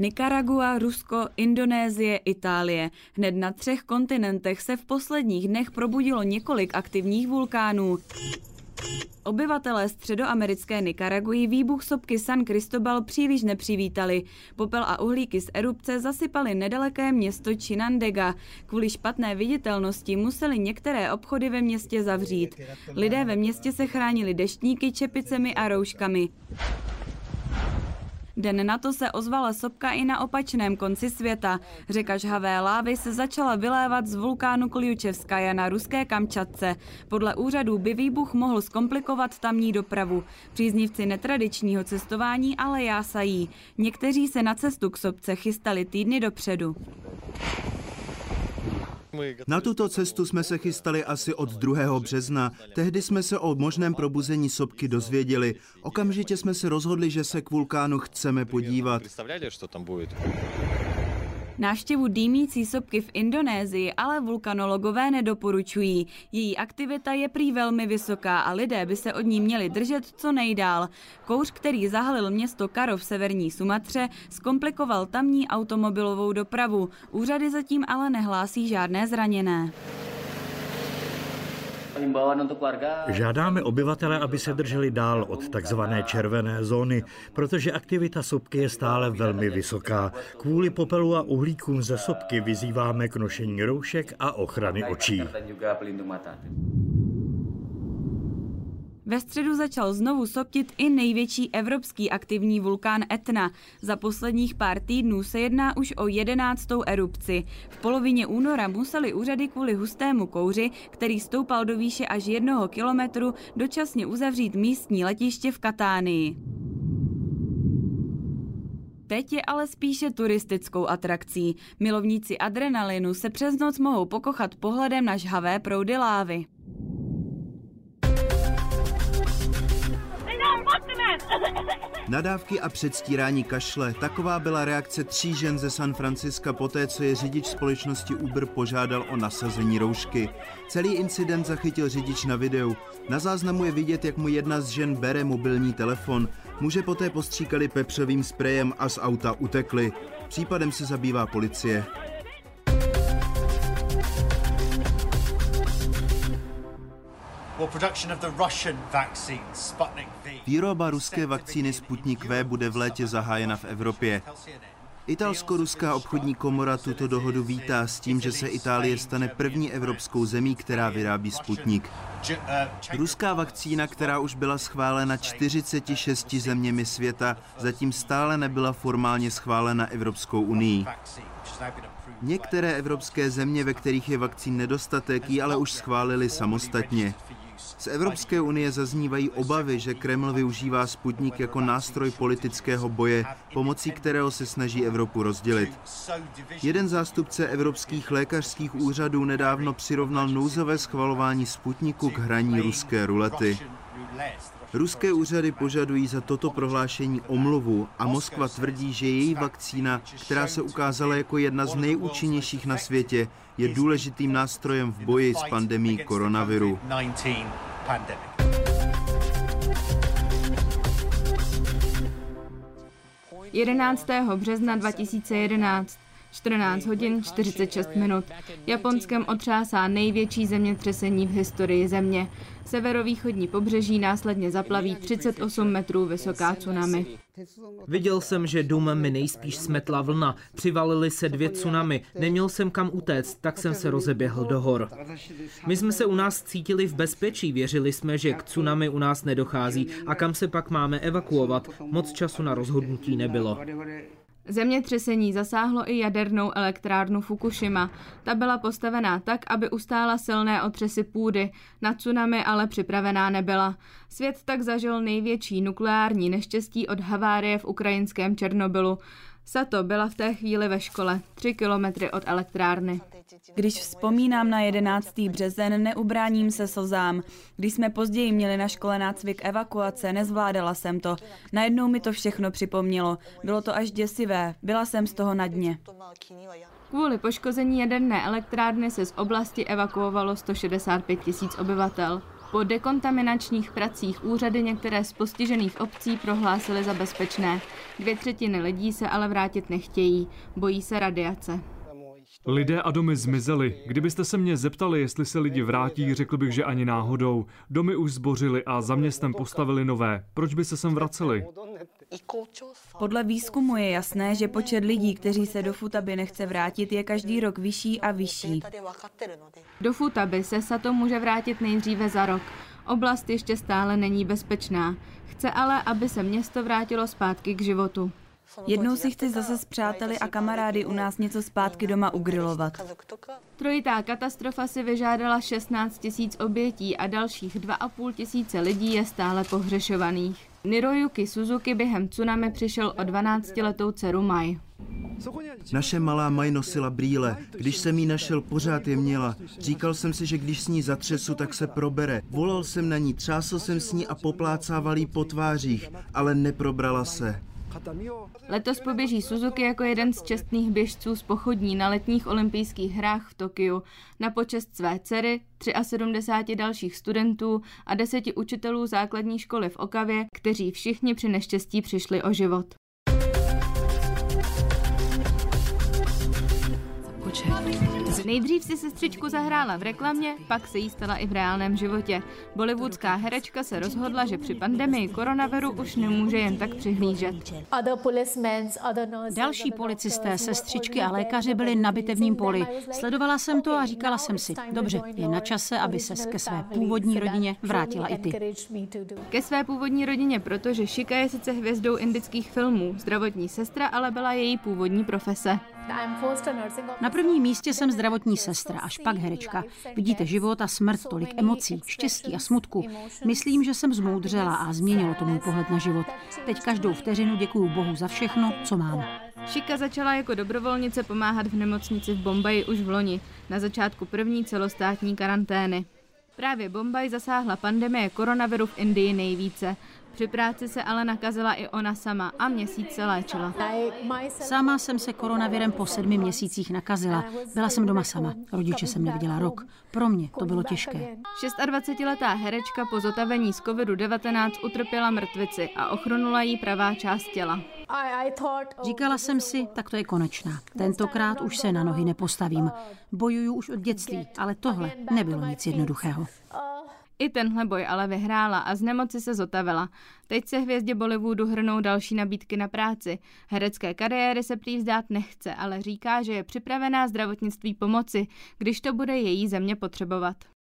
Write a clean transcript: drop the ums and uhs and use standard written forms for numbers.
Nikaragua, Rusko, Indonésie, Itálie. Hned na třech kontinentech se v posledních dnech probudilo několik aktivních vulkánů. Obyvatelé středoamerické Nikaraguji výbuch sopky San Cristóbal příliš nepřivítali. Popel a uhlíky z erupce zasypaly nedaleké město Chinandega. Kvůli špatné viditelnosti museli některé obchody ve městě zavřít. Lidé ve městě se chránili deštníky, čepicemi a rouškami. Den na to se ozvala sopka i na opačném konci světa. Řeka žhavé lávy se začala vylévat z vulkánu Ključevskaja na ruské Kamčatce. Podle úřadů by výbuch mohl zkomplikovat tamní dopravu. Příznivci netradičního cestování ale jásají. Někteří se na cestu k sopce chystali týdny dopředu. Na tuto cestu jsme se chystali asi od 2. března. Tehdy jsme se o možném probuzení sopky dozvěděli. Okamžitě jsme se rozhodli, že se k vulkánu chceme podívat. Návštěvu dýmící sopky v Indonésii ale vulkanologové nedoporučují. Její aktivita je prý velmi vysoká a lidé by se od ní měli držet co nejdál. Kouř, který zahalil město Karo v severní Sumatře, zkomplikoval tamní automobilovou dopravu. Úřady zatím ale nehlásí žádné zraněné. Žádáme obyvatele, aby se drželi dál od takzvané červené zóny, protože aktivita sopky je stále velmi vysoká. Kvůli popelu a uhlíkům ze sopky vyzýváme k nošení roušek a ochrany očí. Ve středu začal znovu soptit i největší evropský aktivní vulkán Etna. Za posledních pár týdnů se jedná už o 11. erupci. V polovině února museli úřady kvůli hustému kouři, který stoupal do výše až 1 kilometru, dočasně uzavřít místní letiště v Katánii. Teď je ale spíše turistickou atrakcí. Milovníci adrenalinu se přes noc mohou pokochat pohledem na žhavé proudy lávy. Nadávky a předstírání kašle, taková byla reakce 3 žen ze San Franciska poté, co je řidič společnosti Uber požádal o nasazení roušky. Celý incident zachytil řidič na videu. Na záznamu je vidět, jak mu jedna z žen bere mobilní telefon. Muže poté postříkali pepřovým sprejem a z auta utekli. Případem se zabývá policie. Výroba ruské vakcíny Sputnik V bude v létě zahájena v Evropě. Italsko-ruská obchodní komora tuto dohodu vítá s tím, že se Itálie stane první evropskou zemí, která vyrábí Sputnik. Ruská vakcína, která už byla schválena 46 zeměmi světa, zatím stále nebyla formálně schválena Evropskou unií. Některé evropské země, ve kterých je vakcín nedostatek, ji ale už schválili samostatně. Z Evropské unie zaznívají obavy, že Kreml využívá Sputnik jako nástroj politického boje, pomocí kterého se snaží Evropu rozdělit. Jeden zástupce evropských lékařských úřadů nedávno přirovnal nouzové schvalování Sputniku k hraní ruské rulety. Ruské úřady požadují za toto prohlášení omluvu a Moskva tvrdí, že její vakcína, která se ukázala jako jedna z nejúčinnějších na světě, je důležitým nástrojem v boji s pandemií koronaviru. – 11. března 2011, 14 hodin 46 minut. Japonskem otřásá největší zemětřesení v historii země. Severovýchodní pobřeží následně zaplaví 38 metrů vysoká tsunami. Viděl jsem, že dům mi nejspíš smetla vlna. Přivalily se 2 tsunami. Neměl jsem kam utéct, tak jsem se rozeběhl do hor. My jsme se u nás cítili v bezpečí. Věřili jsme, že k tsunami u nás nedochází. A kam se pak máme evakuovat? Moc času na rozhodnutí nebylo. Zemětřesení zasáhlo i jadernou elektrárnu Fukushima. Ta byla postavená tak, aby ustála silné otřesy půdy. Na tsunami ale připravená nebyla. Svět tak zažil největší nukleární neštěstí od havárie v ukrajinském Černobylu. Sato byla v té chvíli ve škole, 3 kilometry od elektrárny. Když vzpomínám na 11. březen, neubráním se slzám. Když jsme později měli na škole nácvik evakuace, nezvládala jsem to. Najednou mi to všechno připomnělo. Bylo to až děsivé, byla jsem z toho na dně. Kvůli poškození jaderné elektrárny se z oblasti evakuovalo 165 000 obyvatel. Po dekontaminačních pracích úřady některé z postižených obcí prohlásily za bezpečné. 2/3 lidí se ale vrátit nechtějí, bojí se radiace. Lidé a domy zmizely. Kdybyste se mě zeptali, jestli se lidi vrátí, řekl bych, že ani náhodou. Domy už zbořili a za městem postavili nové. Proč by se sem vraceli? Podle výzkumu je jasné, že počet lidí, kteří se do Futaby nechce vrátit, je každý rok vyšší a vyšší. Do Futaby se Sato může vrátit nejdříve za rok. Oblast ještě stále není bezpečná. Chce ale, aby se město vrátilo zpátky k životu. Jednou si chci zase s přáteli a kamarády u nás něco zpátky doma ugrilovat. Trojitá katastrofa si vyžádala 16 000 obětí a dalších 2,5 tisíce lidí je stále pohřešovaných. Nirojuki Suzuki během tsunami přišel o 12-letou dceru Mai. Naše malá Mai nosila brýle. Když jsem ji našel, pořád je měla. Říkal jsem si, že když s ní zatřesu, tak se probere. Volal jsem na ní, třásl jsem s ní a poplácával jí po tvářích, ale neprobrala se. Letos poběží Suzuki jako jeden z čestných běžců z pochodní na letních olympijských hrách v Tokiu. Na počest své dcery, 73 dalších studentů a 10 učitelů základní školy v Okavě, kteří všichni při neštěstí přišli o život. Nejdřív si sestřičku zahrála v reklamě, pak se jí stala i v reálném životě. Bollywoodská herečka se rozhodla, že při pandemii koronaviru už nemůže jen tak přihlížet. Další policisté, sestřičky a lékaři byli na bitevním poli. Sledovala jsem to a říkala jsem si, dobře, je na čase, aby ses ke své původní rodině vrátila i ty. Ke své původní rodině, protože Shika je sice hvězdou indických filmů, zdravotní sestra ale byla její původní profese. Na prvním místě jsem zdravotní sestra, až pak herečka. Vidíte, život a smrt, tolik emocí, štěstí a smutku. Myslím, že jsem zmoudřela a změnilo to můj pohled na život. Teď každou vteřinu děkuju Bohu za všechno, co mám. Shika začala jako dobrovolnice pomáhat v nemocnici v Bombaji už v loni, na začátku první celostátní karantény. Právě Bombaj zasáhla pandemie koronaviru v Indii nejvíce. Při práci se ale nakazila i ona sama a měsíc se léčila. Sama jsem se koronavirem po 7 měsících nakazila. Byla jsem doma sama. Rodiče jsem neviděla rok. Pro mě to bylo těžké. 26-letá herečka po zotavení z covidu-19 utrpěla mrtvici a ochrnula jí pravá část těla. Říkala jsem si, tak to je konečná. Tentokrát už se na nohy nepostavím. Bojuju už od dětství, ale tohle nebylo nic jednoduchého. I tenhle boj ale vyhrála a z nemoci se zotavila. Teď se hvězdě Bollywoodu hrnou další nabídky na práci. Herecké kariéry se prý vzdát nechce, ale říká, že je připravená zdravotnictví pomoci, když to bude její země potřebovat.